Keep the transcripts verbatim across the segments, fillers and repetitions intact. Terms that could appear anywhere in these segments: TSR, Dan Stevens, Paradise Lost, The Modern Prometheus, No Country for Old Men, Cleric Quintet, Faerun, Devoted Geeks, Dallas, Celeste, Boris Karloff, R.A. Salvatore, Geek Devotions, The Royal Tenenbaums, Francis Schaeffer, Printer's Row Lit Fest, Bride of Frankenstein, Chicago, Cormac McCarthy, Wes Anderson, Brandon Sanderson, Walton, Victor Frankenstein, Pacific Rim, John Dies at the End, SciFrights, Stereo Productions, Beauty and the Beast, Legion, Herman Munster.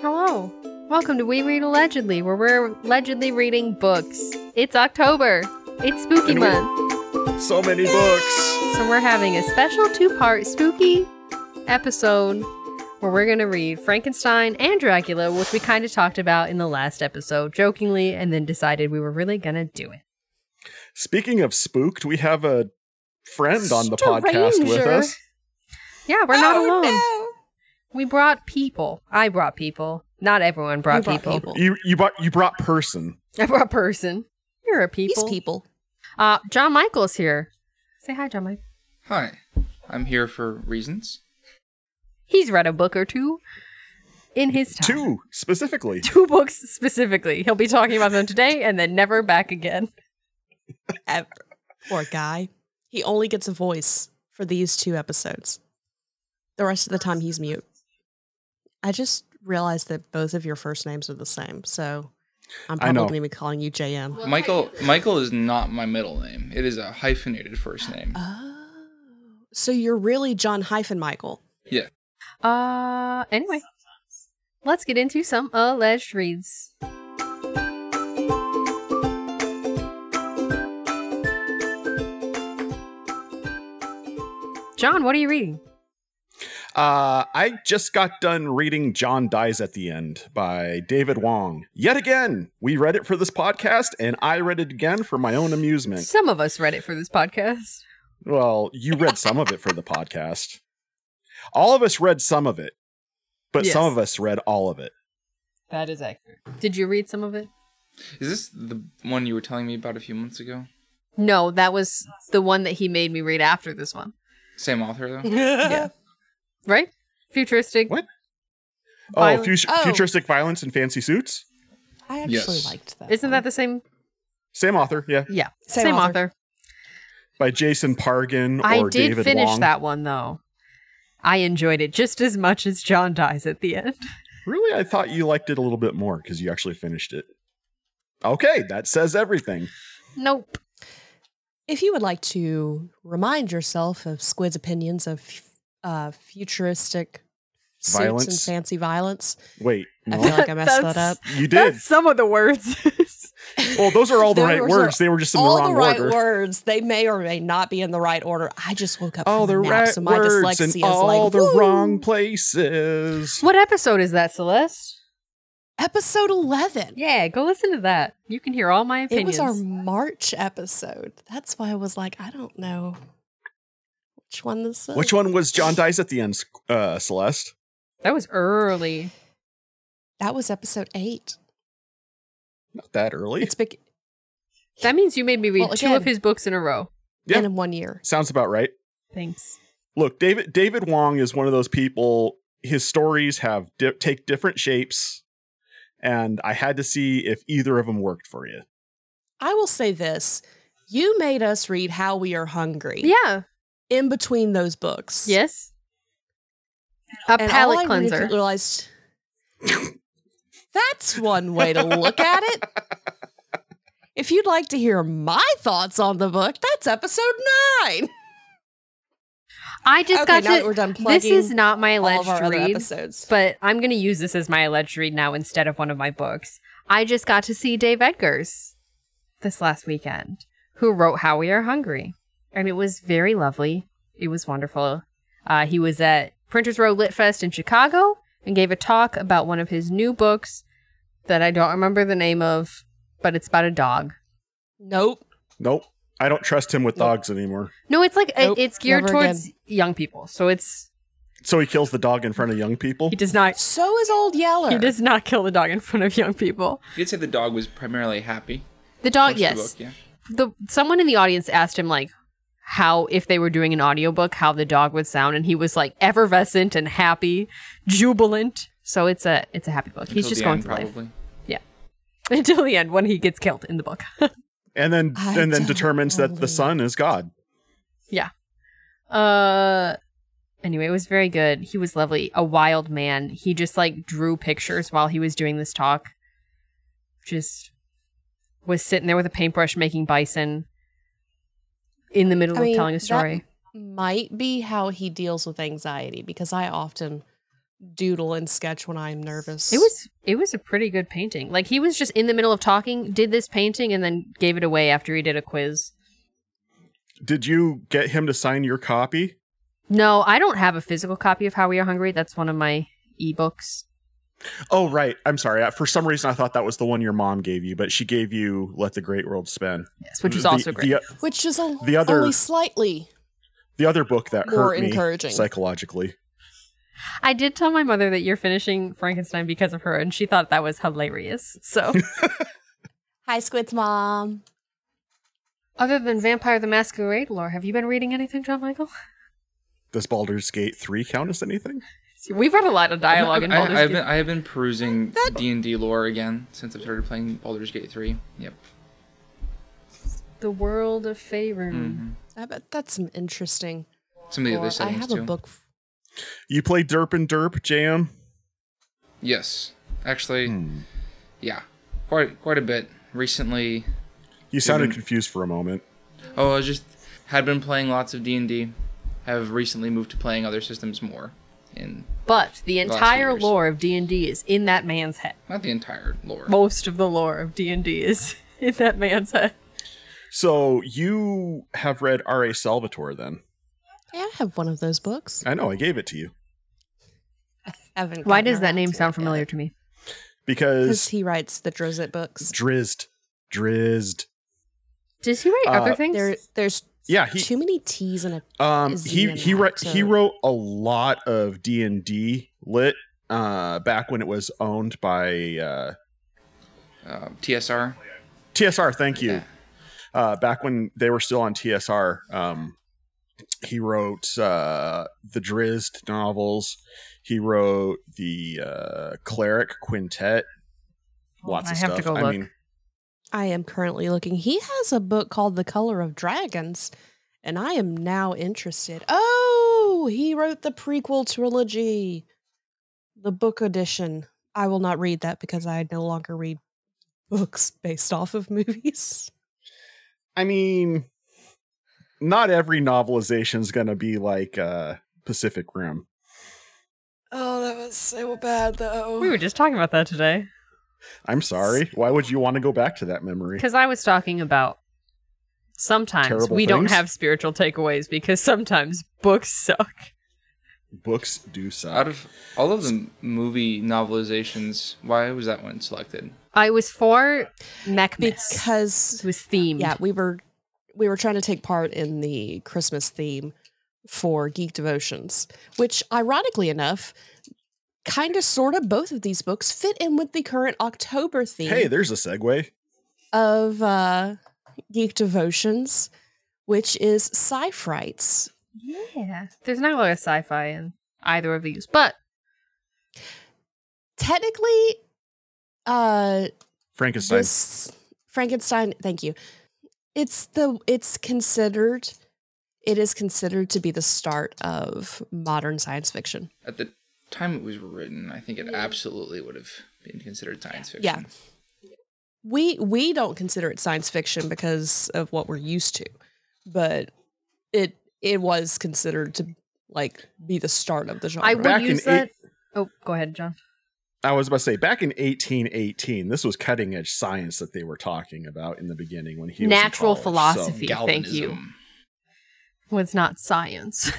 Hello. Welcome to We Read Allegedly, where we're allegedly reading books. It's October. It's spooky and month. So many books. So we're having a special two-part spooky episode where we're going to read Frankenstein and Dracula, which we kind of talked about in the last episode jokingly and then decided we were really going to do it. Speaking of spooked, we have a friend Stranger. on the podcast with us. Yeah, we're oh, not alone. No. We brought people. I brought people. Not everyone brought, brought people. people. You you brought you brought person. I brought person. You're a people. He's people. Uh, John Michael's here. Say hi, John Michael. Hi. I'm here for reasons. He's read a book or two in his time. Two, specifically. Two books, specifically. He'll be talking about them today and then never back again. Ever. Poor guy. He only gets a voice for these two episodes. The rest of the time, he's mute. I just realized that both of your first names are the same, so I'm probably going to be calling you J M. Michael Michael is not my middle name. It is a hyphenated first name. Oh. So you're really John hyphen Michael. Yeah. Uh, anyway, let's get into some alleged reads. John, what are you reading? Uh, I just got done reading John Dies at the End by David Wong. Yet again, we read it for this podcast, and I read it again for my own amusement. Some of us read it for this podcast. Well, you read some of it for the podcast. All of us read some of it, but yes. Some of us read all of it. That is accurate. Did you read some of it? Is this the one you were telling me about a few months ago? No, that was the one that he made me read after this one. Same author, though? Yeah. Right? Futuristic. What? Violence. Oh, fu- oh, Futuristic Violence and Fancy Suits? I actually yes. liked that. Isn't one. that the same? Same author, yeah. Yeah, same, same author. author. By Jason Pargin or I David Wong. I did finish Wong. that one, though. I enjoyed it just as much as John Dies at the End. Really? I thought you liked it a little bit more because you actually finished it. Okay, that says everything. Nope. If you would like to remind yourself of Squid's opinions of uh, futuristic violence suits and fancy violence. Wait. No. I feel like I messed that up. You did. That's some of the words. Well, those are all the right words. They were just in the wrong order. All the right words. They may or may not be in the right order. I just woke up from the nap, so my dyslexia is like, all the wrong places. What episode is that, Celeste? Episode eleven. Yeah, go listen to that. You can hear all my opinions. It was our March episode. That's why I was like, I don't know which one this is. Which one was John Dies at the End, uh, Celeste? That was early. That was episode eight. Not that early. It's big. That means you made me read well, again, two of his books in a row. Yeah. And in one year. Sounds about right. Thanks. Look, David David Wong is one of those people, his stories have di- take different shapes, and I had to see if either of them worked for you. I will say this. You made us read How We Are Hungry. Yeah. In between those books. Yes. A and palate cleanser. I really realized... That's one way to look at it. If you'd like to hear my thoughts on the book, that's episode nine. I just okay, got now to. That we're done plugging. This is not my alleged read, episodes. But I'm going to use this as my alleged read now instead of one of my books. I just got to see Dave Eggers this last weekend, who wrote How We Are Hungry, and it was very lovely. It was wonderful. Uh, he was at Printer's Row Lit Fest in Chicago and gave a talk about one of his new books that I don't remember the name of, but it's about a dog. Nope. Nope. I don't trust him with nope. dogs anymore. No, it's like nope. it's geared Never towards again. young people. So it's So he kills the dog in front of young people? He does not. So is Old Yeller. He does not kill the dog in front of young people. You did say the dog was primarily happy. The dog, Most yes. The book, yeah. the, someone in the audience asked him like how if they were doing an audiobook, how the dog would sound, and he was like effervescent and happy, jubilant. So it's a it's a happy book. Until He's just the going end, through probably. life. Yeah. Until the end when he gets killed in the book. And then I and then determines that the son is God. Yeah. Uh. Anyway, it was very good. He was lovely. A wild man. He just like drew pictures while he was doing this talk. Just was sitting there with a paintbrush making bison in the middle I of mean, telling a story. That might be how he deals with anxiety, because I often doodle and sketch when I'm nervous. It was it was a pretty good painting. Like, he was just in the middle of talking, did this painting, and then gave it away after he did a quiz. Did you get him to sign your copy? No, I don't have a physical copy of How We Are Hungry. That's one of my ebooks. Oh, right. I'm sorry. For some reason, I thought that was the one your mom gave you, but she gave you Let the Great World Spin. Yes, which was the, also great. The, which is a, the other, only slightly the other book that more hurt encouraging. Me psychologically. I did tell my mother that you're finishing Frankenstein because of her, and she thought that was hilarious. So, hi, Squid's mom. Other than Vampire the Masquerade lore, have you been reading anything, John Michael? Does Baldur's Gate three count as anything? We've had a lot of dialogue in Baldur's I, I've Gate. Been, I have been perusing that... D and D lore again since I've started playing Baldur's Gate three. Yep. The world of Faerun. Mm-hmm. I bet that's some interesting. Some of the other settings, I have too. A book. F- you play Derp and Derp, J M? Yes. Actually, hmm. yeah. Quite quite a bit. Recently... You sounded been... confused for a moment. Oh, I was just... Had been playing lots of D and D. Have recently moved to playing other systems more. In but the entire years. Lore of D and D is in that man's head. Not the entire lore. Most of the lore of D and D is in that man's head. So you have read R A Salvatore then? Yeah, I have one of those books. I know, I gave it to you. I haven't. Why does that name sound familiar yet. To me? Because he writes the Drizzt books. Drizzt. Drizzt. Does he write uh, other things? There, there's... Yeah, he, too many T's in a. Um, Z he he wrote re- so. he wrote a lot of D and D lit uh, back when it was owned by uh, uh, T S R. T S R, thank you. Yeah. Uh, back when they were still on T S R, um, he wrote uh, the Drizzt novels. He wrote the uh, Cleric Quintet. Well, lots I of have stuff. To go I look. Mean, I am currently looking. He has a book called The Color of Dragons, and I am now interested. Oh, he wrote the prequel trilogy, the book edition. I will not read that because I no longer read books based off of movies. I mean, not every novelization is going to be like uh, Pacific Rim. Oh, that was so bad, though. We were just talking about that today. I'm sorry. Why would you want to go back to that memory? Because I was talking about sometimes Terrible we things? Don't have spiritual takeaways because sometimes books suck. Books do suck. Out of all of the movie novelizations, why was that one selected? I was for Macbeth because it was themed. Yeah, we were we were trying to take part in the Christmas theme for Geek Devotions, which, ironically enough, kind of, sort of, both of these books fit in with the current October theme. Hey, there's a segue. Of uh, Geek Devotions, which is sci-frites. Yeah. There's not a lot of sci-fi in either of these, but... Technically, uh... Frankenstein. This, Frankenstein, thank you. It's the, it's considered, it is considered to be the start of modern science fiction. At the time it was written, I think it absolutely would have been considered science fiction. Yeah, we we don't consider it science fiction because of what we're used to, but it it was considered to like be the start of the genre. I would use that. Eight, oh, go ahead, John. I was about to say, back in eighteen eighteen, this was cutting edge science that they were talking about in the beginning when he was natural in college, philosophy. So thank you. Was not science.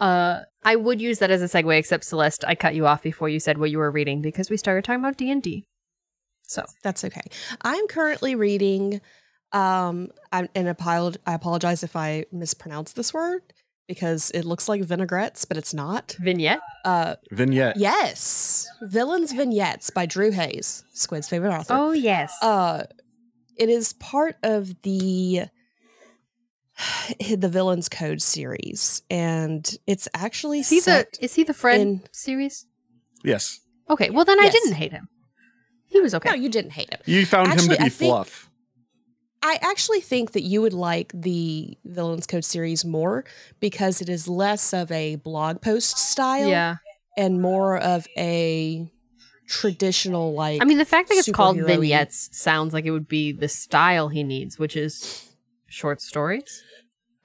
Uh, I would use that as a segue, except Celeste, I cut you off before you said what you were reading because we started talking about D and D. So that's okay. I'm currently reading, um, I'm in a pile. I apologize if I mispronounce this word because it looks like vinaigrettes, but it's not. Vignette? Uh, Vignette. Yes. Villain's Vignettes by Drew Hayes, Squid's favorite author. Oh, yes. Uh, it is part of the... the Villain's Code series, and it's actually is he set the is he the Fred in, series? Yes. Okay, well then yes. I didn't hate him. He was okay. No, you didn't hate him. You found actually, him to be I fluff. Think, I actually think that you would like the Villain's Code series more because it is less of a blog post style, yeah. and more of a traditional like. I mean, the fact that it's called vignettes sounds like it would be the style he needs, which is short stories.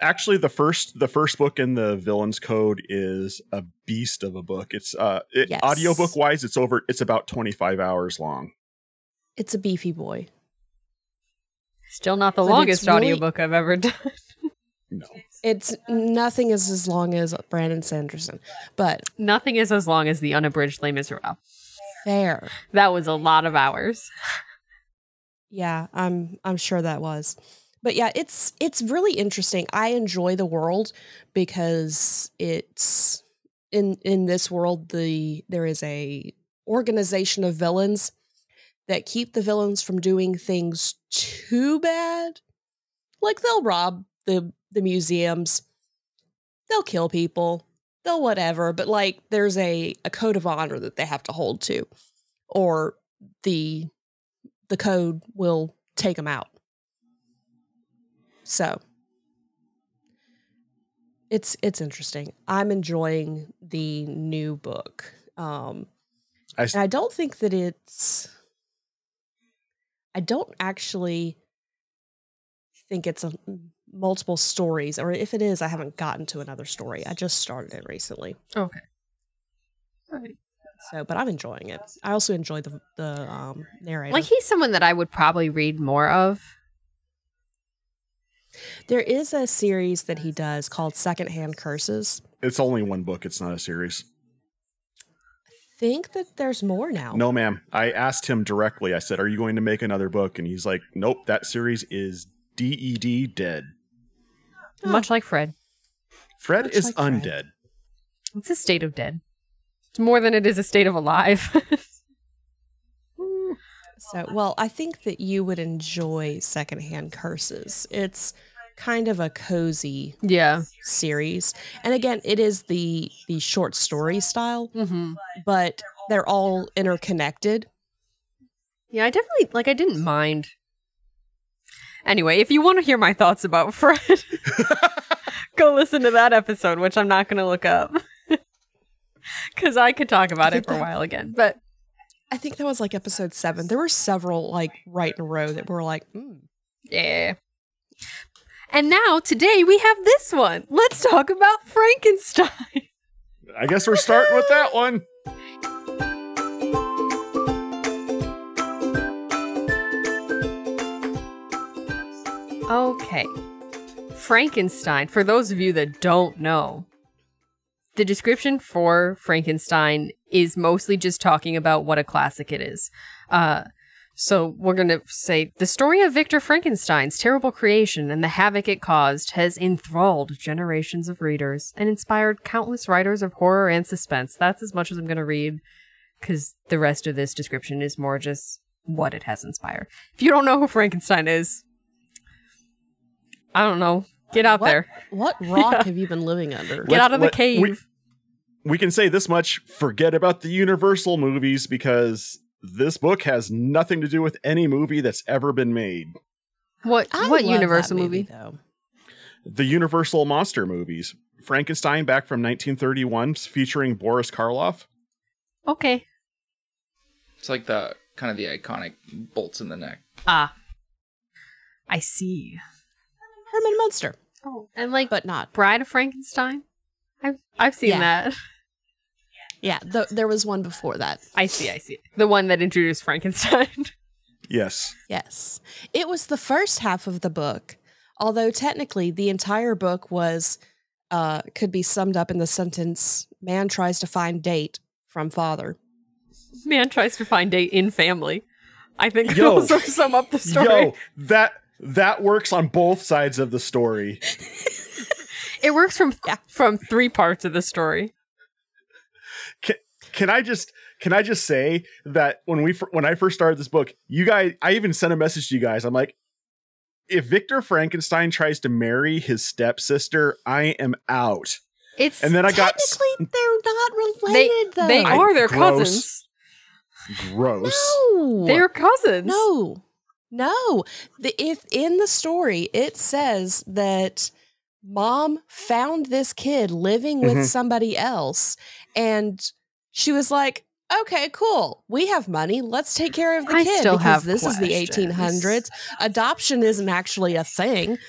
actually the first the first book in the Villain's Code is a beast of a book. It's uh it, yes. audiobook wise, it's over it's about twenty-five hours long. It's a beefy boy. Still not the but longest really... audiobook I've ever done. No. It's nothing is as long as Brandon Sanderson, but nothing is as long as the unabridged Les Miserables. Fair. That was a lot of hours. Yeah, I'm I'm sure that was. But yeah, it's it's really interesting. I enjoy the world because it's in in this world the there is a organization of villains that keep the villains from doing things too bad. Like they'll rob the the museums, they'll kill people, they'll whatever, but like there's a, a code of honor that they have to hold to, or the the code will take them out. So it's it's interesting. I'm enjoying the new book. Um, I, and I don't think that it's I don't actually think it's a multiple stories, or if it is, I haven't gotten to another story. I just started it recently. Okay. Right. So, but I'm enjoying it. I also enjoy the the um, narrator. Like he's someone that I would probably read more of. There is a series that he does called Secondhand Curses. It's only one book. It's not a series. I think that there's more now. No, ma'am. I asked him directly. I said, "Are you going to make another book?" And he's like, "Nope. That series is D E D dead." Oh. Much like Fred. Fred Much is like undead. Fred. It's a state of dead. It's more than it is a state of alive. So, well, I think that you would enjoy Secondhand Curses. It's kind of a cozy yeah. series. And again, it is the, the short story style, mm-hmm. but they're all interconnected. Yeah, I definitely, like, I didn't mind. Anyway, if you want to hear my thoughts about Fred, go listen to that episode, which I'm not going to look up. Because I could talk about it for that, a while again. But I think that was like episode seven. There were several like right in a row that were like, mm. yeah. And now today we have this one. Let's talk about Frankenstein. I guess we're starting with that one. Okay. Frankenstein, for those of you that don't know, the description for Frankenstein is mostly just talking about what a classic it is. Uh, so we're going to say, the story of Victor Frankenstein's terrible creation and the havoc it caused has enthralled generations of readers and inspired countless writers of horror and suspense. That's as much as I'm going to read, because the rest of this description is more just what it has inspired. If you don't know who Frankenstein is, I don't know. Get out what, there. What rock yeah. have you been living under? Get Let's, out of the let, cave. We, we can say this much. Forget about the Universal movies, because this book has nothing to do with any movie that's ever been made. What I What Universal movie? movie? The Universal monster movies. Frankenstein back from nineteen thirty-one, featuring Boris Karloff. Okay. It's like the kind of the iconic bolts in the neck. Ah. I see. Herman Munster. Oh, and like, but not Bride of Frankenstein. I've I've seen yeah. that. Yeah, the, there was one before that. I see, I see. The one that introduced Frankenstein. Yes. Yes, it was the first half of the book. Although technically, the entire book was uh, could be summed up in the sentence: "Man tries to find date from father." Man tries to find date in family. I think yo, those sum up the story. Yo, that. That works on both sides of the story. It works from th- from three parts of the story. Can, can I just can I just say that when we fr- when I first started this book, you guys, I even sent a message to you guys. I'm like, if Victor Frankenstein tries to marry his stepsister, I am out. It's and then I got technically they're not related. They, though. They are. I, they're gross, cousins. Gross. No, they're cousins. No. No, the, if in the story it says that mom found this kid living with mm-hmm. somebody else, and she was like, "Okay, cool, we have money. Let's take care of the I kid." Still because have this questions. Is the eighteen hundreds. Adoption isn't actually a thing.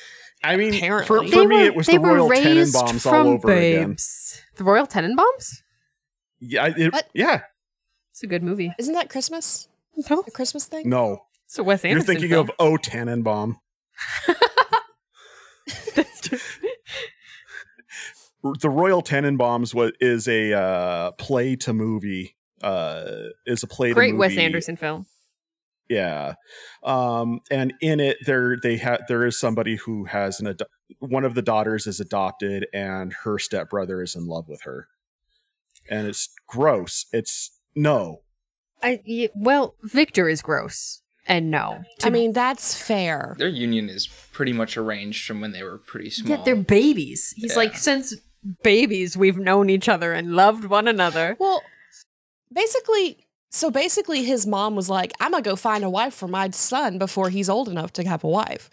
I mean, apparently. for, for me, were, it was the Royal Tenenbaums all over babes. again. The Royal Tenenbaums? Yeah. It, yeah. It's a good movie. Isn't that Christmas? No. The Christmas thing? No. It's a Wes Anderson You're thinking thing. of O Tannenbaum. That's true. The Royal Tenenbaums was, is a uh, play to movie. Uh, is a play to Great movie. Wes Anderson film. Yeah, um, and in it there they ha- there is somebody who has an ad- one of the daughters is adopted, and her stepbrother is in love with her, and it's gross. It's no. I well, Victor is gross, and no. I mean, that's fair. Their union is pretty much arranged from when they were pretty small. Yeah, they're babies. He's yeah. like, since babies we've known each other and loved one another. Well, basically. So basically his mom was like, I'm going to go find a wife for my son before he's old enough to have a wife.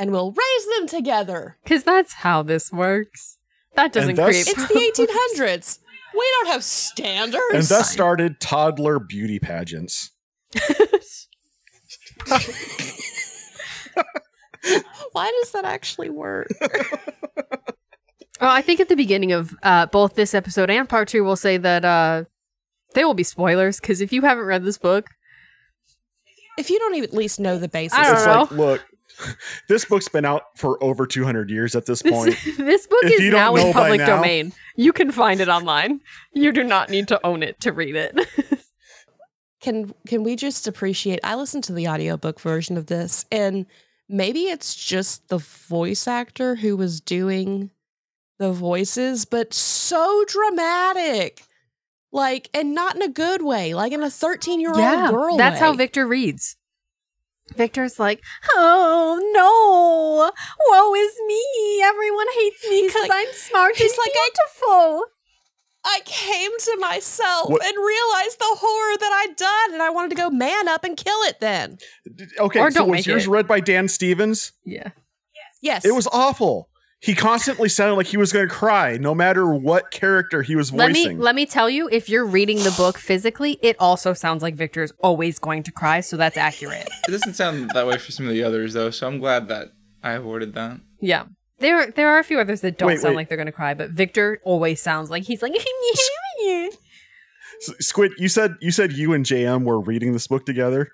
And we'll raise them together. Because that's how this works. That doesn't create problems. It's the eighteen hundreds. We don't have standards. And thus started toddler beauty pageants. Why does that actually work? Well, I think at the beginning of uh, both this episode and part two, we'll say that... Uh, They will be spoilers, because if you haven't read this book... If you don't even at least know the basics. I don't it's know. Like, look, this book's been out for over two hundred years at this point. This, this book if is now in public now, domain. You can find it online. You do not need to own it to read it. Can can we just appreciate... I listened to the audiobook version of this, and maybe it's just the voice actor who was doing the voices, but so dramatic! Like, and not in a good way, like in a thirteen-year-old yeah, girl that's way. How Victor reads. Victor's like, oh, no, woe is me. Everyone hates me because like, I'm smart he's and like, beautiful. I, I came to myself what? and realized the horror that I'd done, and I wanted to go man up and kill it then. Okay, or so don't was make yours it. read by Dan Stevens? Yeah. Yes. It was awful. He constantly sounded like he was going to cry, no matter what character he was voicing. Let me, let me tell you, if you're reading the book physically, it also sounds like Victor is always going to cry, so that's accurate. It doesn't sound that way for some of the others, though, so I'm glad that I avoided that. Yeah. There there are a few others that don't wait, sound wait. like they're going to cry, but Victor always sounds like he's like... Squid, you said, you said you and J M were reading this book together?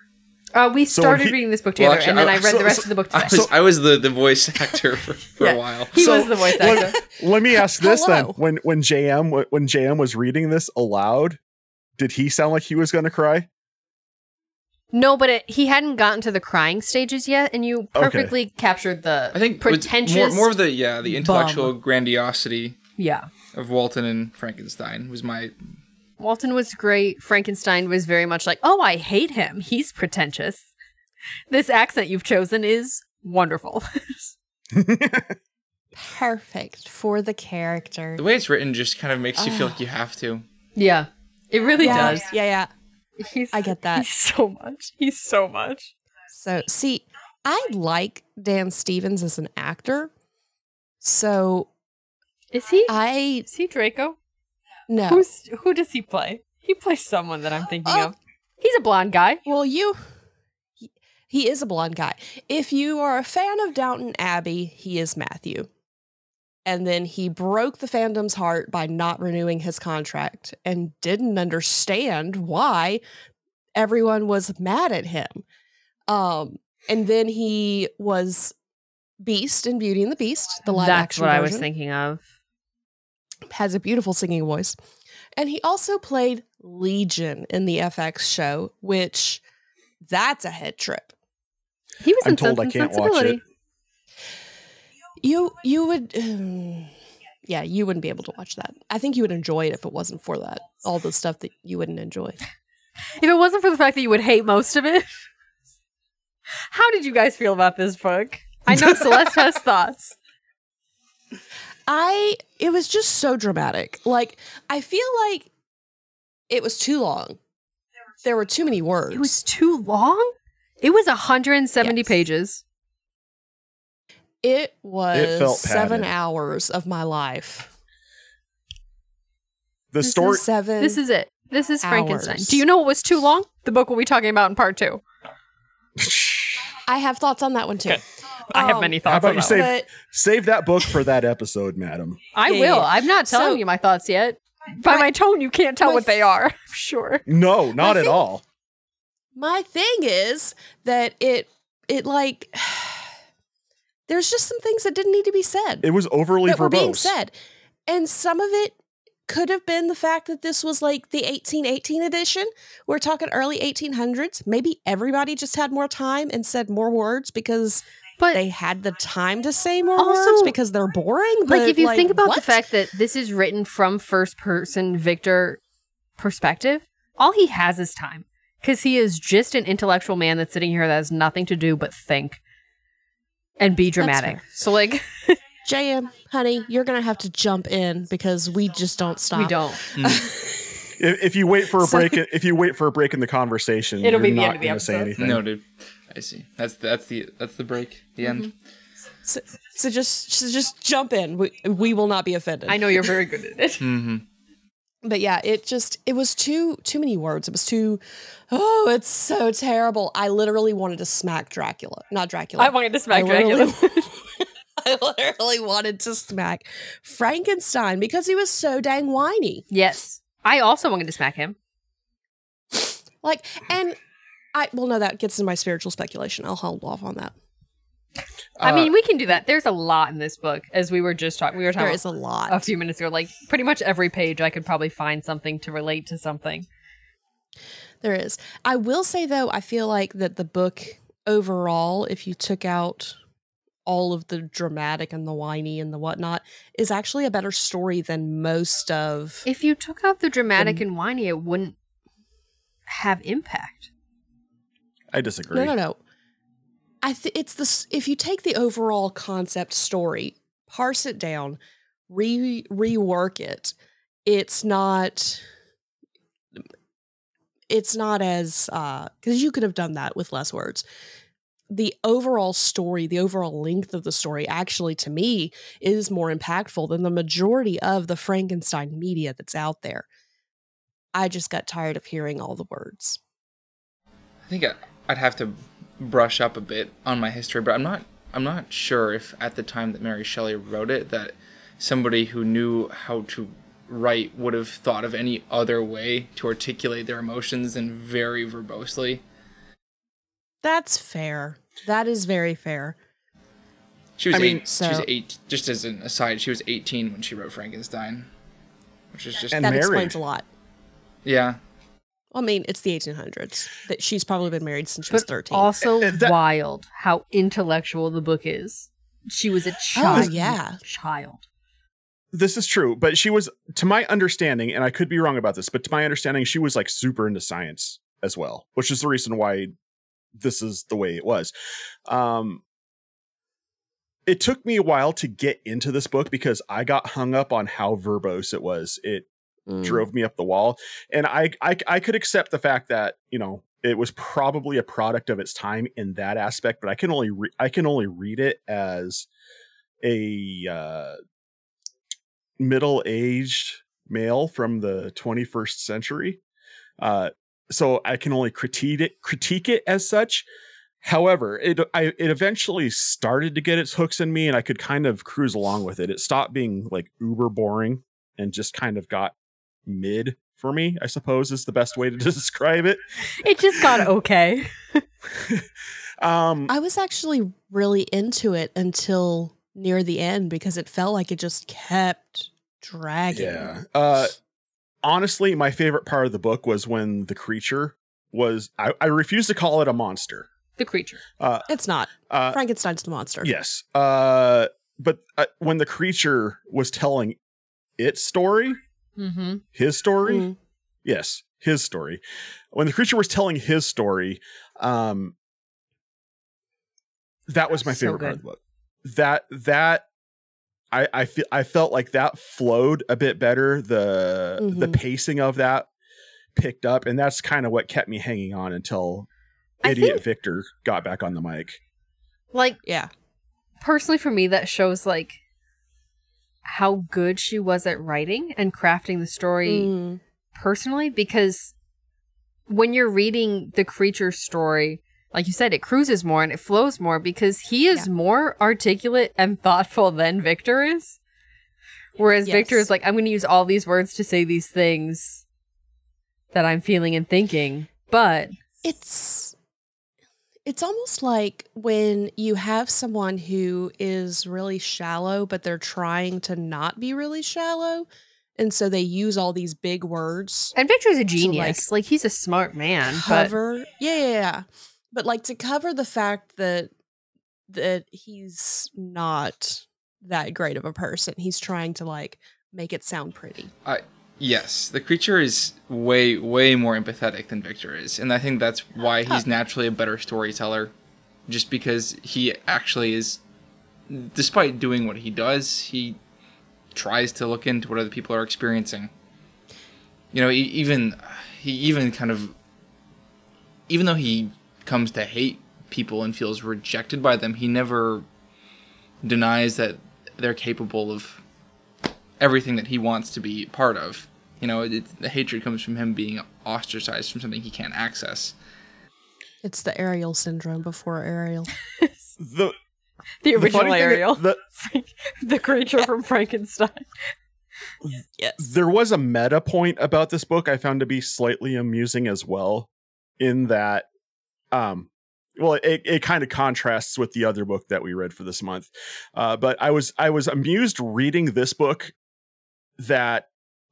Uh, we started so he, reading this book together, well, actually, and then I, I read so, the rest so, of the book together. I was, so, I was the, the voice actor for, for yeah, a while. He so, was the voice actor. Let, let me ask this then: when when J M when J M was reading this aloud, did he sound like he was going to cry? No, but it, he hadn't gotten to the crying stages yet, and you perfectly okay. captured the I think pretentious more, more of the yeah the intellectual bum. grandiosity yeah of Walton and Frankenstein was my. Walton was great. Frankenstein was very much like, oh, I hate him. He's pretentious. This accent you've chosen is wonderful. Perfect for the character. The way it's written just kind of makes oh. you feel like you have to. Yeah, it really yeah, does. Yeah, yeah. yeah. He's, I get that. He's so much. He's so much. So, see, I like Dan Stevens as an actor. So. Is he? I, is he Draco? No. Who's, who does he play? He plays someone that I'm thinking oh. of. He's a blonde guy. Well, you... He, he is a blonde guy. If you are a fan of Downton Abbey, he is Matthew. And then he broke the fandom's heart by not renewing his contract and didn't understand why everyone was mad at him. Um, and then he was Beast in Beauty and the Beast, the live That's action That's what version. I was thinking of. Has a beautiful singing voice. And he also played Legion in the F X show, which that's a head trip. He was in I'm told I can't watch it. You, you would... Um, yeah, you wouldn't be able to watch that. I think you would enjoy it if it wasn't for that. All the stuff that you wouldn't enjoy. If it wasn't for the fact that you would hate most of it. How did you guys feel about this book? I know Celeste has thoughts. I, it was just so dramatic. Like, I feel like it was too long. There were too many words. It was too long? It was one hundred seventy yes. pages. It was it felt seven hours of my life. The this story. Is seven this is it. This is Frankenstein. Hours. Do you know what was too long? The book we'll be talking about in part two. I have thoughts on that one too. Okay. I have many thoughts. How about you save but... save that book for that episode, madam? I yeah, will. Yeah. I'm not telling so, you my thoughts yet. By my, my tone, you can't tell what th- they are. I'm sure. No, not thing, at all. My thing is that it it like there's just some things that didn't need to be said. It was overly that verbose. Were being said, and some of it could have been the fact that this was like the eighteen eighteen edition. We're talking early eighteen hundreds. Maybe everybody just had more time and said more words because but they had the time to say more also, words because they're boring. But like if you like, think about what? the fact that this is written from first person Victor perspective, all he has is time because he is just an intellectual man that's sitting here that has nothing to do but think and be dramatic. So like... J M, honey, you're going to have to jump in because we just don't stop. We don't. Mm. if, if you wait for a break, so, if you wait for a break in the conversation, it'll you're be the not end of the episode. Say anything. No, dude. I see. That's that's the that's the break. The mm-hmm. end. So, so just so just jump in. We we will not be offended. I know you're very good at it. mm-hmm. But yeah, it just it was too too many words. It was too. Oh, it's so terrible. I literally wanted to smack Dracula, not Dracula. I wanted to smack I Dracula. I literally wanted to smack Frankenstein because he was so dang whiny. Yes. I also wanted to smack him. Like, and I, well, no, that gets into my spiritual speculation. I'll hold off on that. I uh, mean, we can do that. There's a lot in this book, as we were just talking. We were talking there is a lot. A few minutes ago, like, pretty much every page I could probably find something to relate to something. There is. I will say, though, I feel like that the book overall, if you took out all of the dramatic and the whiny and the whatnot, is actually a better story than most of... If you took out the dramatic the, and whiny, it wouldn't have impact. I disagree. No, no, no. I th- it's the, if you take the overall concept story, parse it down, re- rework it, it's not... It's not as... Because uh, you could have done that with less words. The overall story, the overall length of the story actually, to me, is more impactful than the majority of the Frankenstein media that's out there. I just got tired of hearing all the words. I think I'd have to brush up a bit on my history, but I'm not I'm not sure if at the time that Mary Shelley wrote it that somebody who knew how to write would have thought of any other way to articulate their emotions than very verbosely. That's fair. That is very fair. She was I eight, mean, so. she was eight. Just as an aside, she was eighteen when she wrote Frankenstein, which is just and that married. explains a lot. Yeah. I mean, it's the eighteen hundreds. That she's probably been married since she was thirteen. Also, that, wild how intellectual the book is. She was a child. Oh, yeah, child. This is true, but she was, to my understanding, and I could be wrong about this, but to my understanding, she was like super into science as well, which is the reason why this is the way it was. Um, it took me a while to get into this book because I got hung up on how verbose it was. It mm. drove me up the wall. And I, I, I could accept the fact that, you know, it was probably a product of its time in that aspect, but I can only, re- I can only read it as a uh, middle-aged male from the twenty-first century. Uh, So I can only critique it, critique it as such. However, it I, it eventually started to get its hooks in me, and I could kind of cruise along with it. It stopped being like uber boring and just kind of got mid for me, I suppose, is the best way to describe it. It just got okay. um, I was actually really into it until near the end because it felt like it just kept dragging. Yeah. Uh, Honestly, my favorite part of the book was when the creature was... I, I refuse to call it a monster. The creature. Uh, it's not. Uh, Frankenstein's the monster. Yes. Uh, but uh, when the creature was telling its story, mm-hmm. his story, mm-hmm. yes, his story. When the creature was telling his story, um, that was my favorite so part of the book. That... that I I, fe- I felt like that flowed a bit better. The mm-hmm. the pacing of that picked up, and that's kind of what kept me hanging on until I Idiot think, Victor got back on the mic. Like, yeah. Personally, for me, that shows like how good she was at writing and crafting the story mm. personally, because when you're reading the creature's story, like you said, it cruises more and it flows more because he is yeah. more articulate and thoughtful than Victor is. Whereas yes. Victor is like, I'm going to use all these words to say these things that I'm feeling and thinking. But it's it's almost like when you have someone who is really shallow, but they're trying to not be really shallow. And so they use all these big words. And Victor's a genius. Like, like he's a smart man. Cover. But- yeah, yeah, yeah. But like to cover the fact that that he's not that great of a person. He's trying to like make it sound pretty. Uh, yes, the creature is way, way more empathetic than Victor is. And I think that's why he's naturally a better storyteller. Just because he actually is, despite doing what he does, he tries to look into what other people are experiencing. You know, he even, he even kind of, even though he comes to hate people and feels rejected by them, he never denies that they're capable of everything that he wants to be part of. You know, it, the hatred comes from him being ostracized from something he can't access. It's the Ariel syndrome before Ariel. the the original the Ariel, that, the, the creature yeah. from Frankenstein. Yes. There was a meta point about this book I found to be slightly amusing as well, in that, um, well, it, it kind of contrasts with the other book that we read for this month. Uh, but I was I was amused reading this book that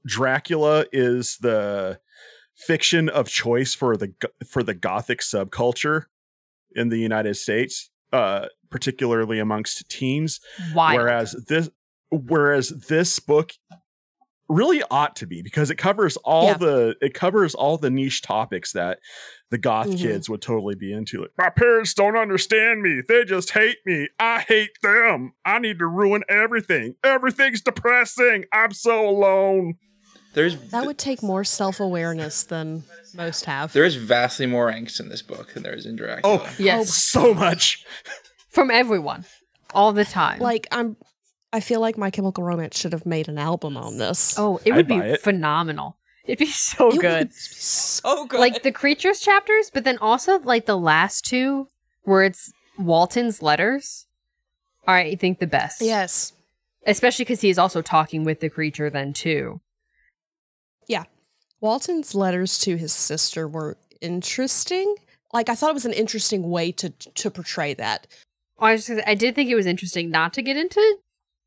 Dracula is the fiction of choice for the for the Gothic subculture in the United States, uh, particularly amongst teens. Wild. Whereas this whereas this book really ought to be, because it covers all yeah. the it covers all the niche topics that the goth mm-hmm. kids would totally be into. Like, my parents don't understand me. They just hate me. I hate them. I need to ruin everything. Everything's depressing. I'm so alone. There's that would take more self-awareness than most have. There is vastly more angst in this book than there is in Dracula. Oh, yes. Oh, so much. From everyone. All the time. Like, I'm... I feel like My Chemical Romance should have made an album on this. Oh, it would be it. phenomenal. It'd be so it good. Would be so good. Like the creatures chapters, but then also like the last two where it's Walton's letters are, I think, the best. Yes. Especially because he is also talking with the creature then too. Yeah. Walton's letters to his sister were interesting. Like I thought it was an interesting way to to portray that. I, was just, I did think it was interesting not to get into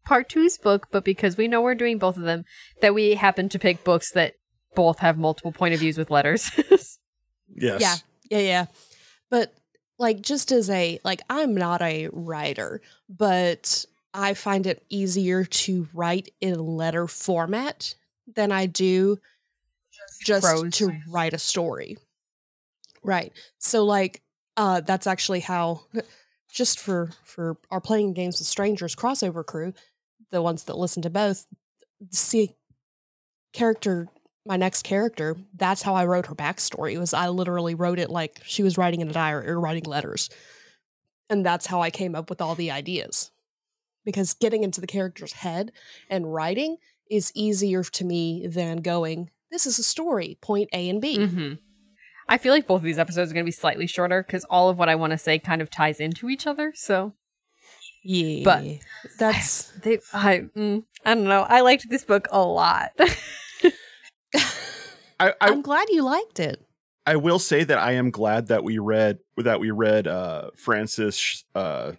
part two's book, but because we know we're doing both of them, that we happen to pick books that both have multiple point of views with letters. Yes. Yeah. Yeah. Yeah. But like, just as a, like, I'm not a writer, but I find it easier to write in letter format than I do just, just to write a story. Right. So like, uh, that's actually how, just for, for our Playing Games with Strangers crossover crew, the ones that listen to both, see character, my next character, that's how I wrote her backstory. Was I literally wrote it like she was writing in a diary or writing letters. And that's how I came up with all the ideas. Because getting into the character's head and writing is easier to me than going, this is a story, point A and B. Mm-hmm. I feel like both of these episodes are going to be slightly shorter because all of what I want to say kind of ties into each other, so... Yeah, but that's they, I mm, I don't know. I liked this book a lot. I, I, I'm glad you liked it. I will say that I am glad that we read that we read uh, Francis uh,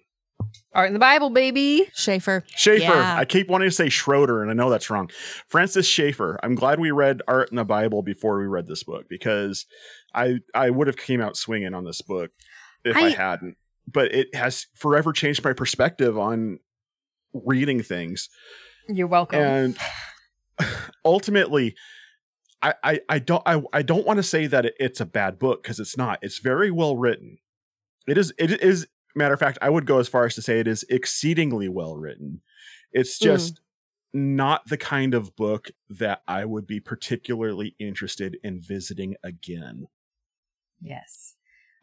Art in the Bible, baby. Schaeffer. Schaeffer. Yeah. I keep wanting to say Schroeder, and I know that's wrong. Francis Schaeffer. I'm glad we read Art in the Bible before we read this book, because I I would have came out swinging on this book if I, I hadn't. But it has forever changed my perspective on reading things. You're welcome. And ultimately, I, I, I don't I, I don't want to say that it, it's a bad book, because it's not. It's very well written. It is. It is. Matter of fact, I would go as far as to say it is exceedingly well written. It's just mm. not the kind of book that I would be particularly interested in visiting again. Yes.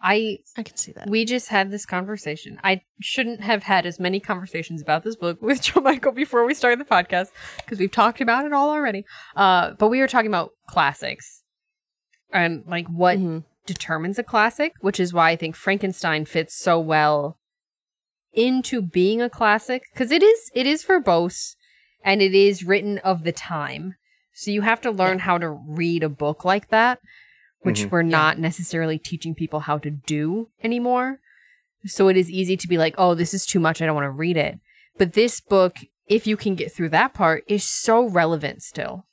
I I can see that. We just had this conversation. I shouldn't have had as many conversations about this book with John Michael before we started the podcast, because we've talked about it all already. Uh, but we were talking about classics and like what mm-hmm. determines a classic, which is why I think Frankenstein fits so well into being a classic, because it is it is verbose and it is written of the time. So you have to learn yeah. how to read a book like that, which mm-hmm. we're not yeah. necessarily teaching people how to do anymore. So it is easy to be like, oh, this is too much. I don't want to read it. But this book, if you can get through that part, is so relevant still.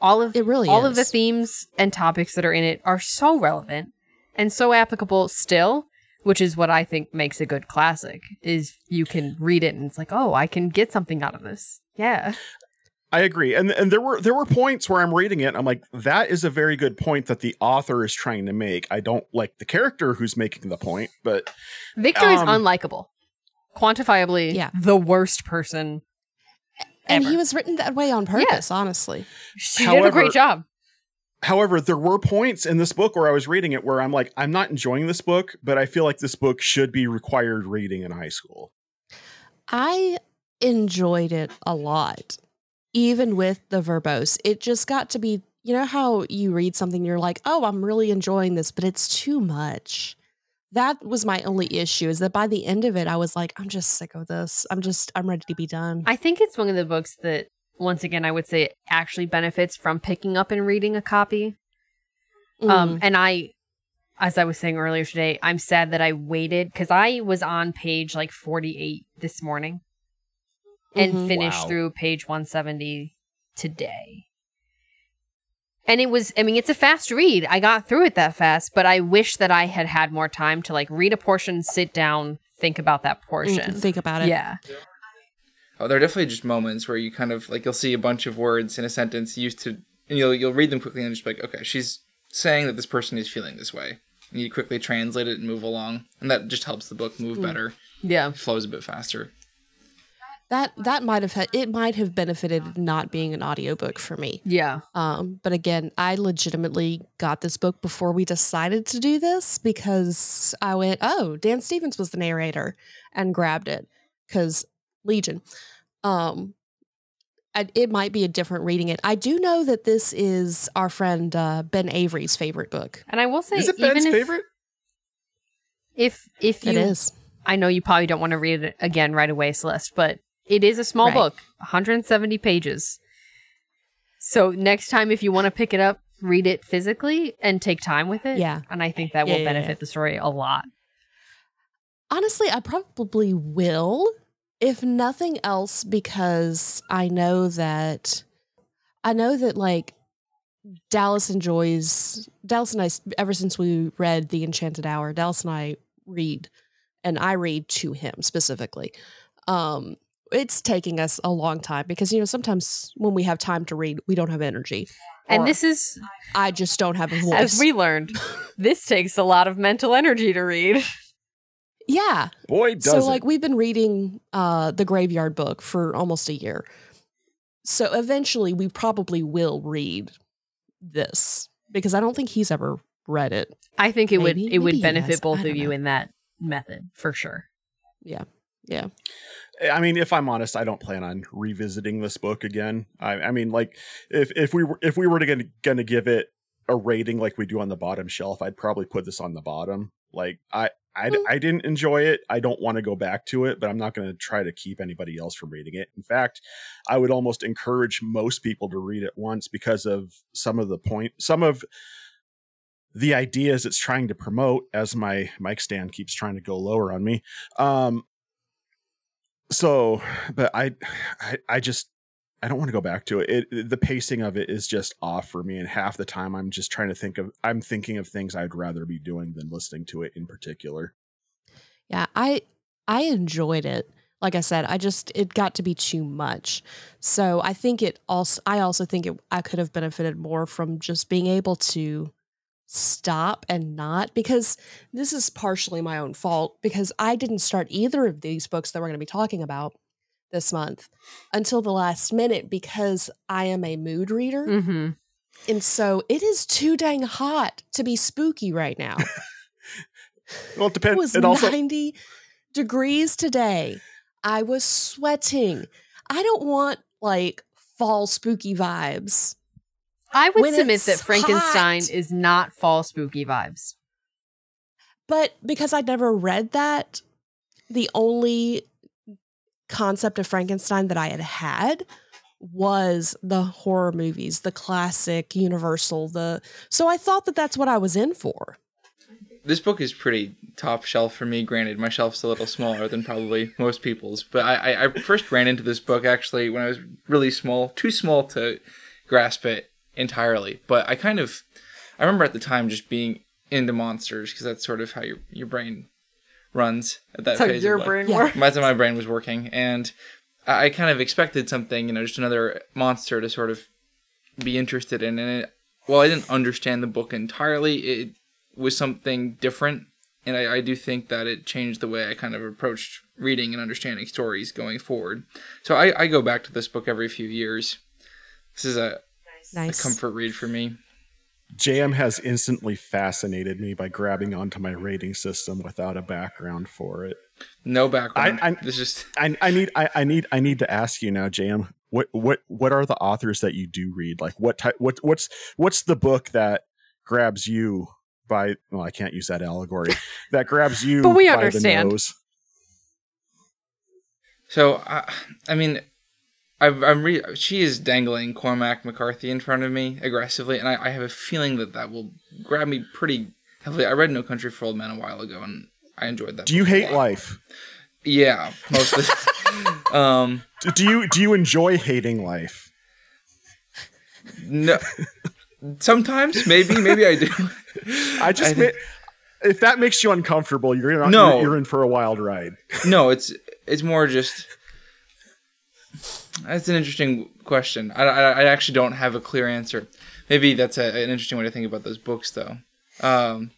All of it really all is. of the themes and topics that are in it are so relevant and so applicable still, which is what I think makes a good classic, is you can read it and it's like, oh, I can get something out of this. Yeah. I agree. And and there were there were points where I'm reading it and I'm like, that is a very good point that the author is trying to make. I don't like the character who's making the point, but Victor um, is unlikable. Quantifiably yeah. the worst person ever. And he was written that way on purpose, yeah. honestly. She however, did a great job. However, there were points in this book where I was reading it where I'm like, I'm not enjoying this book, but I feel like this book should be required reading in high school. I enjoyed it a lot. Even with the verbose, it just got to be, you know how you read something and you're like, oh, I'm really enjoying this, but it's too much. That was my only issue, is that by the end of it, I was like, I'm just sick of this. I'm just, I'm ready to be done. I think it's one of the books that, once again, I would say actually benefits from picking up and reading a copy. Mm. Um, and I, as I was saying earlier today, I'm sad that I waited, because I was on page like forty-eight this morning. And mm-hmm. finish wow. through page one seventy today. And it was, I mean, it's a fast read. I got through it that fast, but I wish that I had had more time to like read a portion, sit down, think about that portion. Mm, think about it. Yeah. Oh, there are definitely just moments where you kind of like, you'll see a bunch of words in a sentence used to, and you'll, you'll read them quickly and just be like, okay, she's saying that this person is feeling this way. And you quickly translate it and move along. And that just helps the book move mm. better. Yeah. It flows a bit faster. That that might have had, it might have benefited not being an audiobook for me. Yeah. Um, but again, I legitimately got this book before we decided to do this, because I went, oh, Dan Stevens was the narrator, and grabbed it because Legion. Um, I, it might be a different reading it. I do know that this is our friend uh, Ben Avery's favorite book. And I will say, is it Ben's even if, favorite? If if you, it is. I know you probably don't want to read it again right away, Celeste, but it is a small right. book, one hundred seventy pages. So next time, if you want to pick it up, read it physically and take time with it. Yeah. And I think that yeah, will yeah, benefit yeah. the story a lot. Honestly, I probably will, if nothing else, because I know that, I know that like Dallas enjoys, Dallas and I, ever since we read The Enchanted Hour, Dallas and I read, and I read to him specifically. Um, It's taking us a long time because, you know, sometimes when we have time to read, we don't have energy. And this is... I just don't have a voice. As we learned, this takes a lot of mental energy to read. Yeah. Boy, does it. So, like, we've been reading uh, the Graveyard Book for almost a year. So, eventually, we probably will read this because I don't think he's ever read it. I think it would it would benefit both of you in that method, for sure. Yeah. Yeah. I mean, if I'm honest, I don't plan on revisiting this book again. I, I mean, like if, if we were if we were going to going to give it a rating like we do on the bottom shelf, I'd probably put this on the bottom. Like I I, mm. I didn't enjoy it. I don't want to go back to it, but I'm not going to try to keep anybody else from reading it. In fact, I would almost encourage most people to read it once because of some of the point, some of the ideas it's trying to promote, as my mic stand keeps trying to go lower on me. Um, So, but I, I, I just, I don't want to go back to it. It, it. The pacing of it is just off for me. And half the time I'm just trying to think of, I'm thinking of things I'd rather be doing than listening to it in particular. Yeah. I, I enjoyed it. Like I said, I just, it got to be too much. So I think it also, I also think it, I could have benefited more from just being able to stop and not, because this is partially my own fault, because I didn't start either of these books that we're going to be talking about this month until the last minute, because I am a mood reader. Mm-hmm. And so it is too dang hot to be spooky right now. Well, it depends. It was it also- ninety degrees today. I was sweating. I don't want like fall spooky vibes. I would submit that Frankenstein hot. is not fall spooky vibes. But because I'd never read that, the only concept of Frankenstein that I had had was the horror movies, the classic Universal. The So I thought that that's what I was in for. This book is pretty top shelf for me. Granted, my shelf's a little smaller than probably most people's. But I, I, I first ran into this book, actually, when I was really small. Too small to grasp it entirely. But I kind of... I remember at the time just being into monsters, because that's sort of how your, your brain runs at that so phase. Your of brain yeah. works. That's how my brain was working. And I, I kind of expected something, you know, just another monster to sort of be interested in. And it, while I didn't understand the book entirely, it... was something different, and I, I do think that it changed the way I kind of approached reading and understanding stories going forward. So I, I go back to this book every few years. This is a, nice. a comfort read for me. J M has instantly fascinated me by grabbing onto my rating system without a background for it. No background. I, I, this is I, I need I, I need I need to ask you now, J M. What what what are the authors that you do read? Like what type? What what's what's the book that grabs you? By well, I can't use that allegory. That grabs you but we by understand. The nose. So, uh, I mean, I've, I'm re- she is dangling Cormac McCarthy in front of me aggressively, and I, I have a feeling that that will grab me pretty heavily. I read No Country for Old Men a while ago, and I enjoyed that. Do you hate life? Yeah, mostly. um, do you do you enjoy hating life? No. Sometimes, maybe, maybe I do. I just I think, ma- if that makes you uncomfortable, you're in, no, you're, you're in for a wild ride. No, it's it's more just. That's an interesting question. I, I, I actually don't have a clear answer. Maybe that's a, an interesting way to think about those books, though. Um,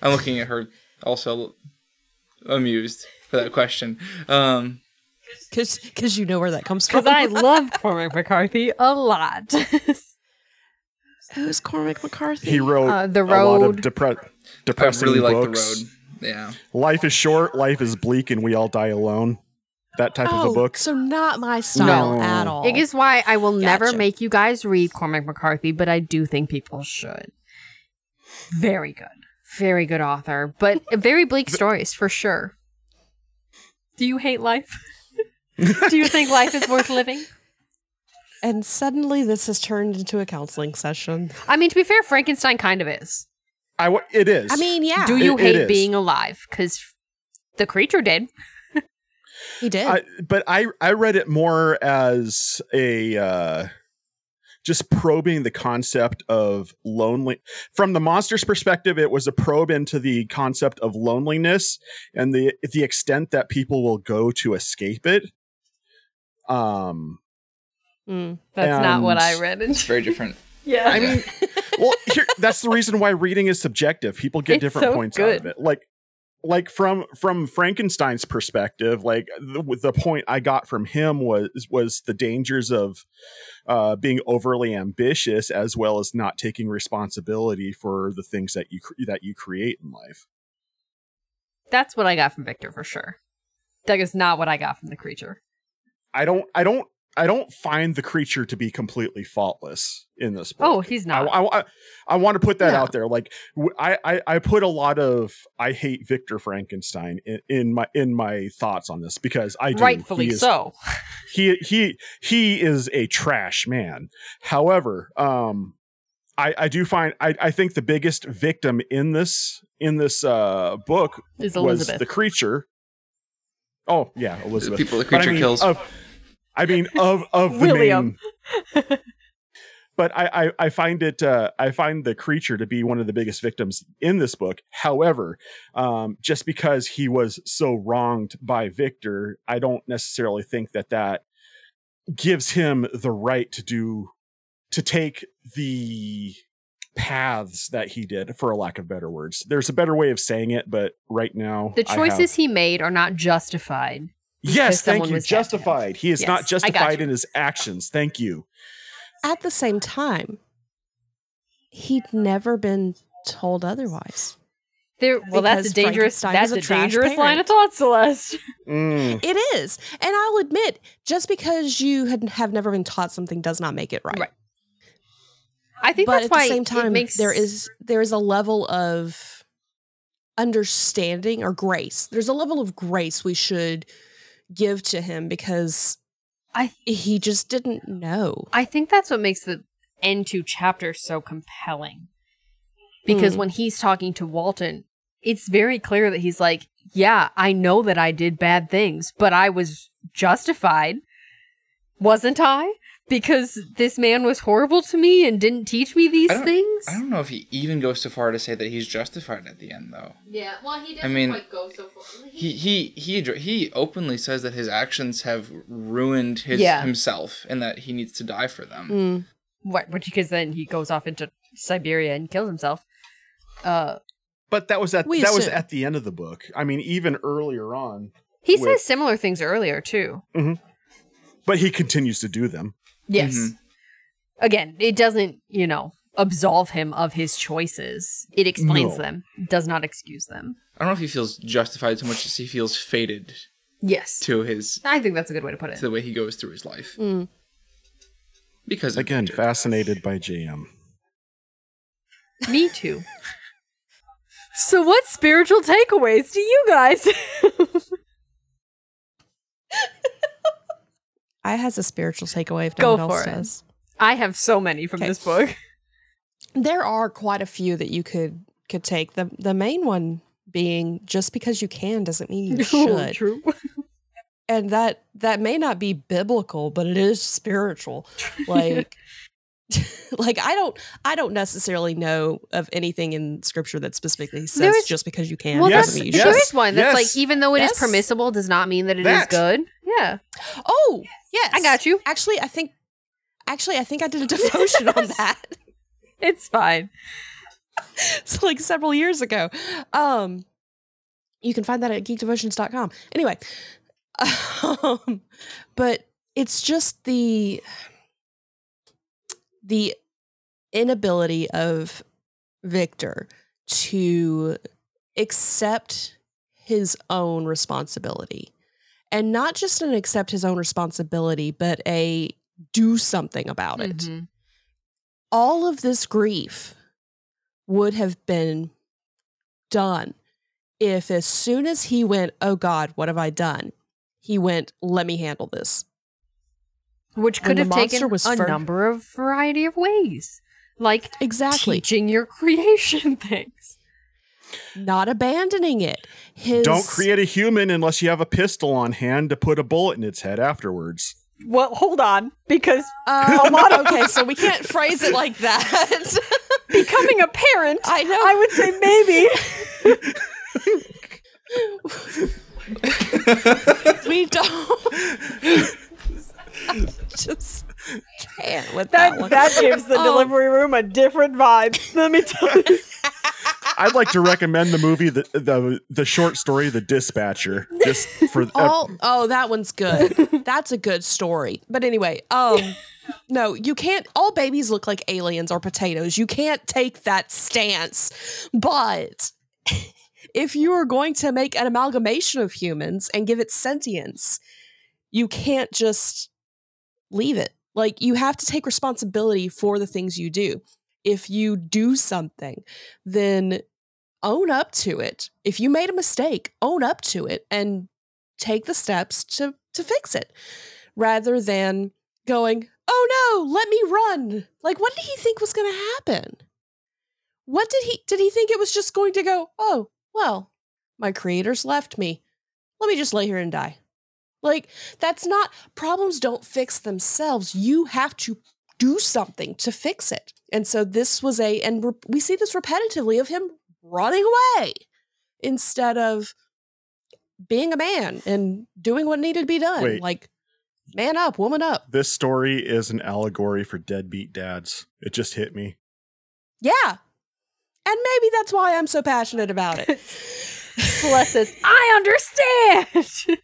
I'm looking at her also amused for that question. Um, because because you know where that comes from. Because I love Cormac McCarthy a lot. Who's Cormac McCarthy? He wrote uh, The Road. A lot of depre- depressing I really like books. The Road. Yeah. Life is short, life is bleak, and we all die alone. That type oh, of a book. So not my style no. at all. It is why I will gotcha. never make you guys read Cormac McCarthy, but I do think people should. Very good. Very good author, but very bleak stories for sure. Do you hate life? Do you think life is worth living? And suddenly this has turned into a counseling session. I mean, to be fair, Frankenstein kind of is. I w- it is. I mean, yeah. Do you it, hate it being alive? Because the creature did. He did. I, but I, I read it more as a uh, just probing the concept of lonely. From the monster's perspective, it was a probe into the concept of loneliness and the the extent that people will go to escape it. Um. Mm, that's and not what I read. It's very different. yeah. I mean, well, here, that's the reason why reading is subjective. People get it's different so points good. out of it. Like, like from from Frankenstein's perspective, like the, the point I got from him was was the dangers of uh, being overly ambitious, as well as not taking responsibility for the things that you that you create in life. That's what I got from Victor for sure. That is not what I got from the creature. I don't. I don't. I don't find the creature to be completely faultless in this book. Oh, he's not. I, I, I want to put that no. out there. Like I, I, I put a lot of I hate Victor Frankenstein in, in my in my thoughts on this because I do. Rightfully he is, so. he he he is a trash man. However, um, I I do find I I think the biggest victim in this in this uh book is Elizabeth. Was the creature. Oh yeah, Elizabeth. The people the creature I mean, kills. Uh, I mean, of of the William. main, but I, I, I find it uh, I find the creature to be one of the biggest victims in this book. However, um, just because he was so wronged by Victor, I don't necessarily think that that gives him the right to do to take the paths that he did, for a lack of better words. There's a better way of saying it, but right now, the choices have, he made are not justified. Because yes, thank you. Justified. He is yes, not justified in his actions. Thank you. At the same time, he'd never been told otherwise. There, well, that's a dangerous. That's a, a dangerous parent. line of thought, Celeste. Mm. It is, and I'll admit, just because you had, have never been taught something does not make it right. Right. I think but that's why at the same time, it makes... there is there is a level of understanding or grace. There's a level of grace we should give to him because I he just didn't know. I think that's what makes the end two chapters so compelling. Because mm. when he's talking to Walton, it's very clear that he's like, yeah, I know that I did bad things, but I was justified, wasn't I? Because this man was horrible to me and didn't teach me these I things. I don't know if he even goes so far to say that he's justified at the end, though. Yeah, well, he doesn't I mean, quite go so far. He he he he openly says that his actions have ruined his yeah. himself and that he needs to die for them. Mm. What? Because then he goes off into Siberia and kills himself. Uh, but that was at that assume. was at the end of the book. I mean, even earlier on, he with, says similar things earlier too. Mm-hmm. But he continues to do them. Yes. Mm-hmm. Again, it doesn't, you know, absolve him of his choices. It explains no. them. It does not excuse them. I don't know if he feels justified so much as he feels fated. Yes. To his. I think that's a good way to put it. To the way he goes through his life. Mm. Because again, fascinated by J M. Me too. So, what spiritual takeaways do you guys? I has a spiritual takeaway if no one else does. I have so many from this book. There are quite a few that you could could take. The the main one being just because you can doesn't mean you should. Oh, true. And that that may not be biblical, but it is spiritual. Like like I don't I don't necessarily know of anything in scripture that specifically says there is, just because you can well, doesn't mean you should. There is one that's yes. like even though it yes. is permissible does not mean that it that. is good. Yeah. Oh, yes. I got you. Actually, I think actually I think I did a devotion on that. It's fine. It's like several years ago. Um you can find that at geek devotions dot com. Anyway, um, but it's just the the inability of Victor to accept his own responsibility. And not just an accept his own responsibility, but a do something about it. Mm-hmm. All of this grief would have been done if as soon as he went, oh God, what have I done? He went, let me handle this. Which could have taken a fir- number of variety of ways. Like exactly. teaching your creation things. Not abandoning it. His... Don't create a human unless you have a pistol on hand to put a bullet in its head afterwards. Well, hold on, because uh, a lot. Of- okay, so we can't phrase it like that. Becoming a parent, I know. I would say maybe. we don't. I just can't with that, that one. That gives the um, delivery room a different vibe. Let me tell you. I'd like to recommend the movie, the the, the short story, The Dispatcher. Just for all, uh, oh, that one's good. That's a good story. But anyway, um, no, you can't. All babies look like aliens or potatoes. You can't take that stance. But if you are going to make an amalgamation of humans and give it sentience, you can't just leave it. Like, you have to take responsibility for the things you do. If you do something, then own up to it. If you made a mistake, own up to it and take the steps to, to fix it rather than going, oh no, let me run. Like, what did he think was going to happen? What did he, did he think it was just going to go, oh, well, my creators left me. Let me just lay here and die. Like, that's not, problems don't fix themselves. You have to do something to fix it. And so this was a, and re- we see this repetitively of him running away instead of being a man and doing what needed to be done. Wait. Like, man up, woman up. This story is an allegory for deadbeat dads. It just hit me. Yeah. And maybe that's why I'm so passionate about it. Celeste says, I understand.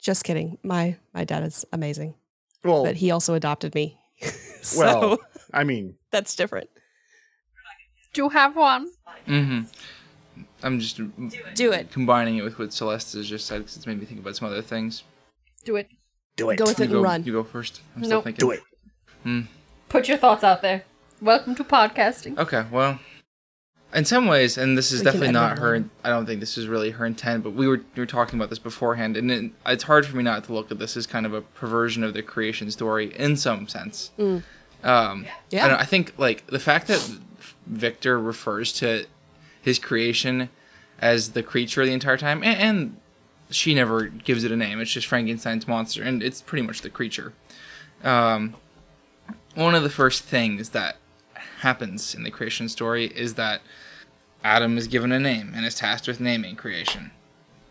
Just kidding. My, my dad is amazing. Well, but he also adopted me. So, well, I mean, that's different. Do have one. Mm-hmm. I'm just do it. do it. Combining it with what Celeste has just said because it's made me think about some other things. Do it. Do it. Go with you it go, and run. You go first. I'm nope. still thinking. Do it. Mm. Put your thoughts out there. Welcome to podcasting. Okay, well, in some ways, and this is we definitely not her, in, I don't think this is really her intent, but we were we were talking about this beforehand, and it, it's hard for me not to look at this as kind of a perversion of the creation story in some sense. Mm. Um, yeah. I, don't, I think, like, the fact that Victor refers to his creation as the creature the entire time, and, and she never gives it a name, it's just Frankenstein's monster, and it's pretty much the creature. Um, one of the first things that happens in the creation story is that Adam is given a name and is tasked with naming creation.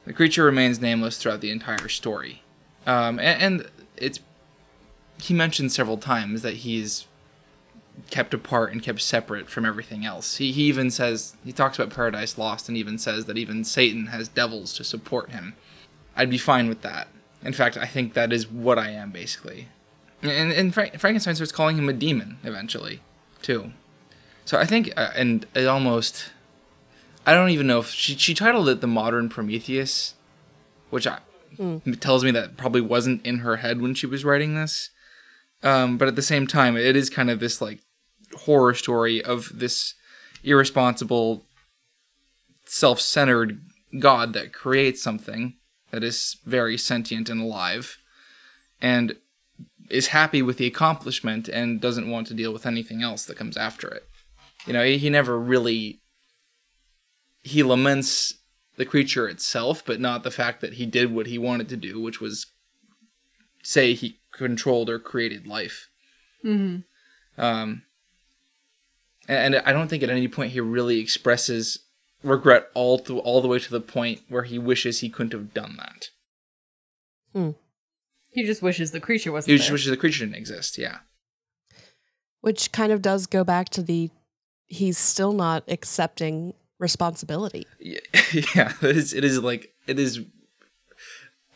The creature remains nameless throughout the entire story. Um, and, and it's he mentions several times that he's kept apart and kept separate from everything else. He, he even says, he talks about Paradise Lost and even says that even Satan has devils to support him. I'd be fine with that. In fact, I think that is what I am, basically. And, and Frank, Frankenstein starts calling him a demon, eventually, too. So I think, uh, and it almost, I don't even know if, she she titled it The Modern Prometheus, which I, mm. tells me that probably wasn't in her head when she was writing this. Um, but at the same time, it is kind of this, like, horror story of this irresponsible, self-centered god that creates something that is very sentient and alive, and is happy with the accomplishment and doesn't want to deal with anything else that comes after it. You know, he, he never really... He laments the creature itself, but not the fact that he did what he wanted to do, which was say he controlled or created life. Mm-hmm. Um, and, and I don't think at any point he really expresses regret all, through, all the way to the point where he wishes he couldn't have done that. Hmm. He just wishes the creature wasn't there. He just there. wishes the creature didn't exist, yeah. Which kind of does go back to the, he's still not accepting responsibility. Yeah, yeah, it is, it is like, it is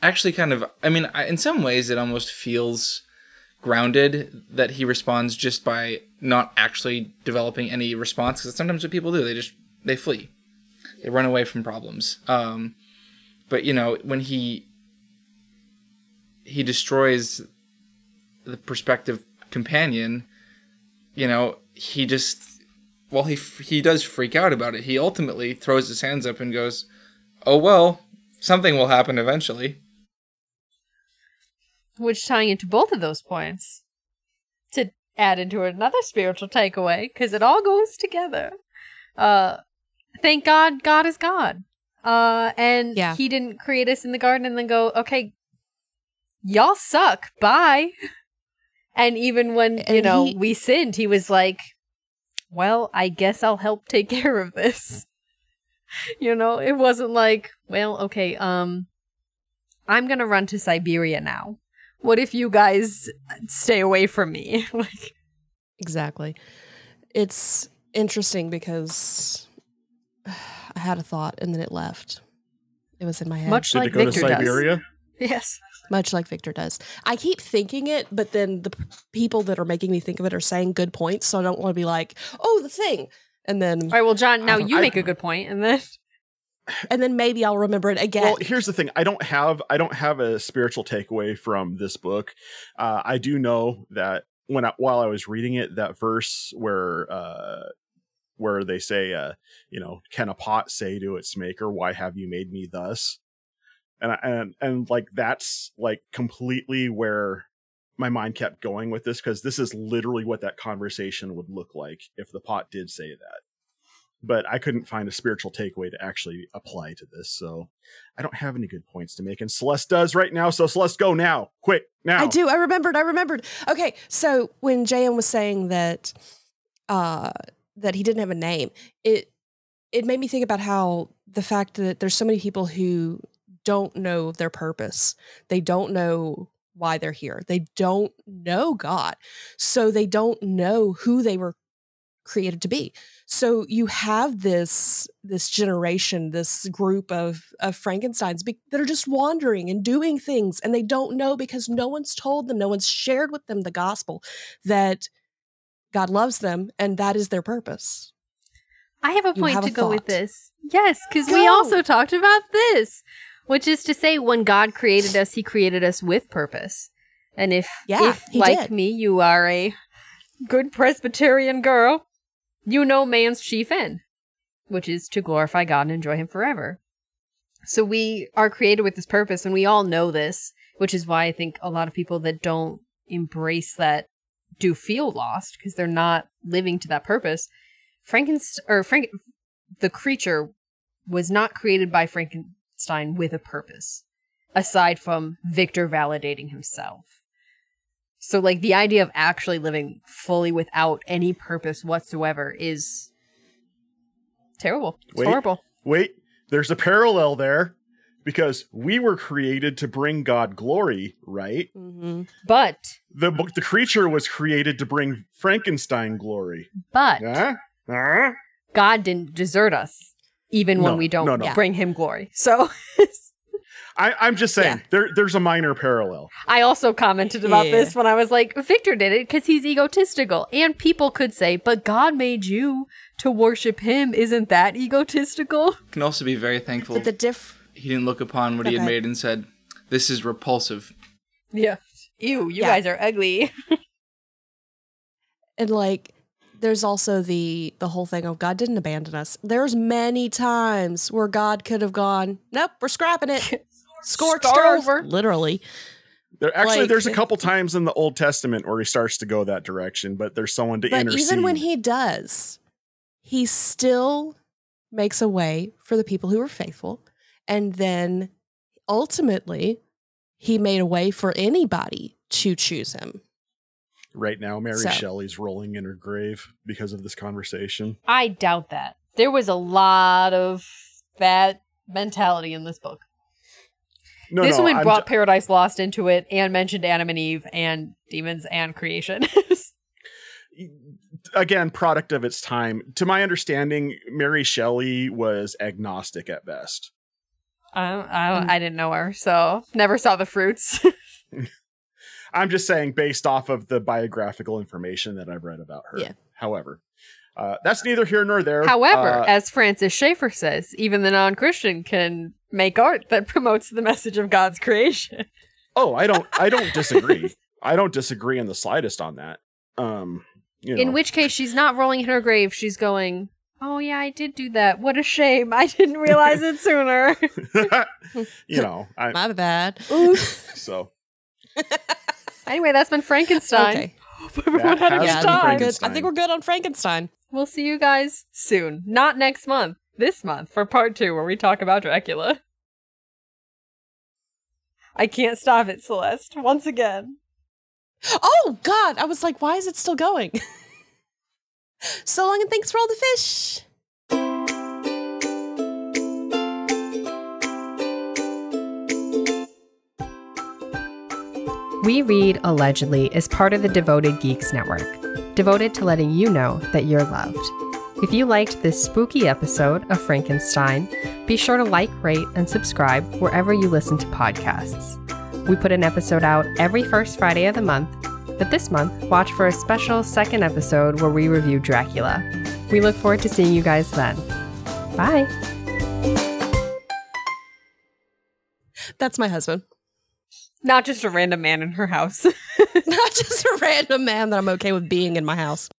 actually kind of, I mean, I, in some ways it almost feels grounded that he responds just by not actually developing any response, because sometimes what people do, they just, they flee. They run away from problems. Um, but, you know, when he... he destroys the prospective companion, you know, he just, well, he he does freak out about it. He ultimately throws his hands up and goes, oh, well, something will happen eventually. Which, tying into both of those points, to add into another spiritual takeaway, because it all goes together. Uh, thank God God is God. Uh, and yeah. He didn't create us in the garden and then go, okay, y'all suck. Bye. And even when, you know, he, we sinned, he was like, well, I guess I'll help take care of this. You know, it wasn't like, well, okay, um, I'm going to run to Siberia now. What if you guys stay away from me? Like, exactly. It's interesting because I had a thought and then it left. It was in my head. Much Did like it go Victor to Siberia? Does. Yes. Much like Victor does. I keep thinking it, but then the p- people that are making me think of it are saying good points, so I don't want to be like, oh, the thing. And then... All right, well, John, now you I, make a good point, and then... And then maybe I'll remember it again. Well, here's the thing. I don't have I don't have a spiritual takeaway from this book. Uh, I do know that when I, while I was reading it, that verse where... Uh, where they say, uh, you know, can a pot say to its maker, why have you made me thus? And, and and like that's like completely where my mind kept going with this, because this is literally what that conversation would look like if the pot did say that. But I couldn't find a spiritual takeaway to actually apply to this, so I don't have any good points to make. And Celeste does right now, so Celeste, go now, quick, now. I do. I remembered. I remembered. Okay, so when J M was saying that uh, that he didn't have a name, it it made me think about how the fact that there's so many people who don't know their purpose. They don't know why they're here. They don't know God. So they don't know who they were created to be. So you have this this generation, this group of, of Frankensteins be- that are just wandering and doing things, and they don't know because no one's told them, no one's shared with them the gospel that God loves them, and that is their purpose. I have a point have to a go thought. with this. Yes, because we also talked about this. Which is to say, when God created us, he created us with purpose. And if, yeah, if like did. me, you are a good Presbyterian girl, you know man's chief end, which is to glorify God and enjoy him forever. So we are created with this purpose, and we all know this, which is why I think a lot of people that don't embrace that do feel lost, because they're not living to that purpose. Frankenstein, or Frank, the creature was not created by Frankenstein with a purpose, aside from Victor validating himself. So, like, the idea of actually living fully without any purpose whatsoever is terrible. It's wait, horrible. Wait, there's a parallel there, because we were created to bring God glory, right? Mm-hmm. But the the creature was created to bring Frankenstein glory. But huh? Huh? God didn't desert us, even no, when we don't no, no. bring him glory. So. I, I'm just saying, yeah. there, there's a minor parallel. I also commented about yeah. this when I was like, Victor did it because he's egotistical. And people could say, but God made you to worship him. Isn't that egotistical? Can also be very thankful. But the diff- he didn't look upon what okay. he had made and said, this is repulsive. Yeah. Ew, you yeah. guys are ugly. And like, there's also the, the whole thing of God didn't abandon us. There's many times where God could have gone, nope, we're scrapping it. Scorched over, literally. There, actually, like, there's a couple times in the Old Testament where he starts to go that direction, but there's someone to but intercede. Even when he does, he still makes a way for the people who are faithful, and then ultimately, he made a way for anybody to choose him. Right now, Mary so. Shelley's rolling in her grave because of this conversation. I doubt that. There was a lot of that mentality in this book. No, this no, woman I'm brought d- Paradise Lost into it and mentioned Adam and Eve and demons and creation. Again, product of its time. To my understanding, Mary Shelley was agnostic at best. I don't, I, don't, I didn't know her, so never saw the fruits. I'm just saying, based off of the biographical information that I've read about her. Yeah. However, uh, that's neither here nor there. However, uh, as Francis Schaeffer says, even the non-Christian can make art that promotes the message of God's creation. Oh, I don't I don't disagree. I don't disagree in the slightest on that. Um, you know. In which case, she's not rolling in her grave. She's going, oh, yeah, I did do that. What a shame. I didn't realize it sooner. You know. I, My bad. Oops. So. Anyway, that's been Frankenstein. Okay. Everyone had a good time. I think we're good on Frankenstein. We'll see you guys soon. Not next month. This month for part two, where we talk about Dracula. I can't stop it, Celeste. Once again. Oh, God. I was like, why is it still going? So long, and thanks for all the fish. We Read Allegedly is part of the Devoted Geeks Network, devoted to letting you know that you're loved. If you liked this spooky episode of Frankenstein, be sure to like, rate, and subscribe wherever you listen to podcasts. We put an episode out every first Friday of the month, but this month, watch for a special second episode where we review Dracula. We look forward to seeing you guys then. Bye! That's my husband. Not just a random man in her house. Not just a random man that I'm okay with being in my house.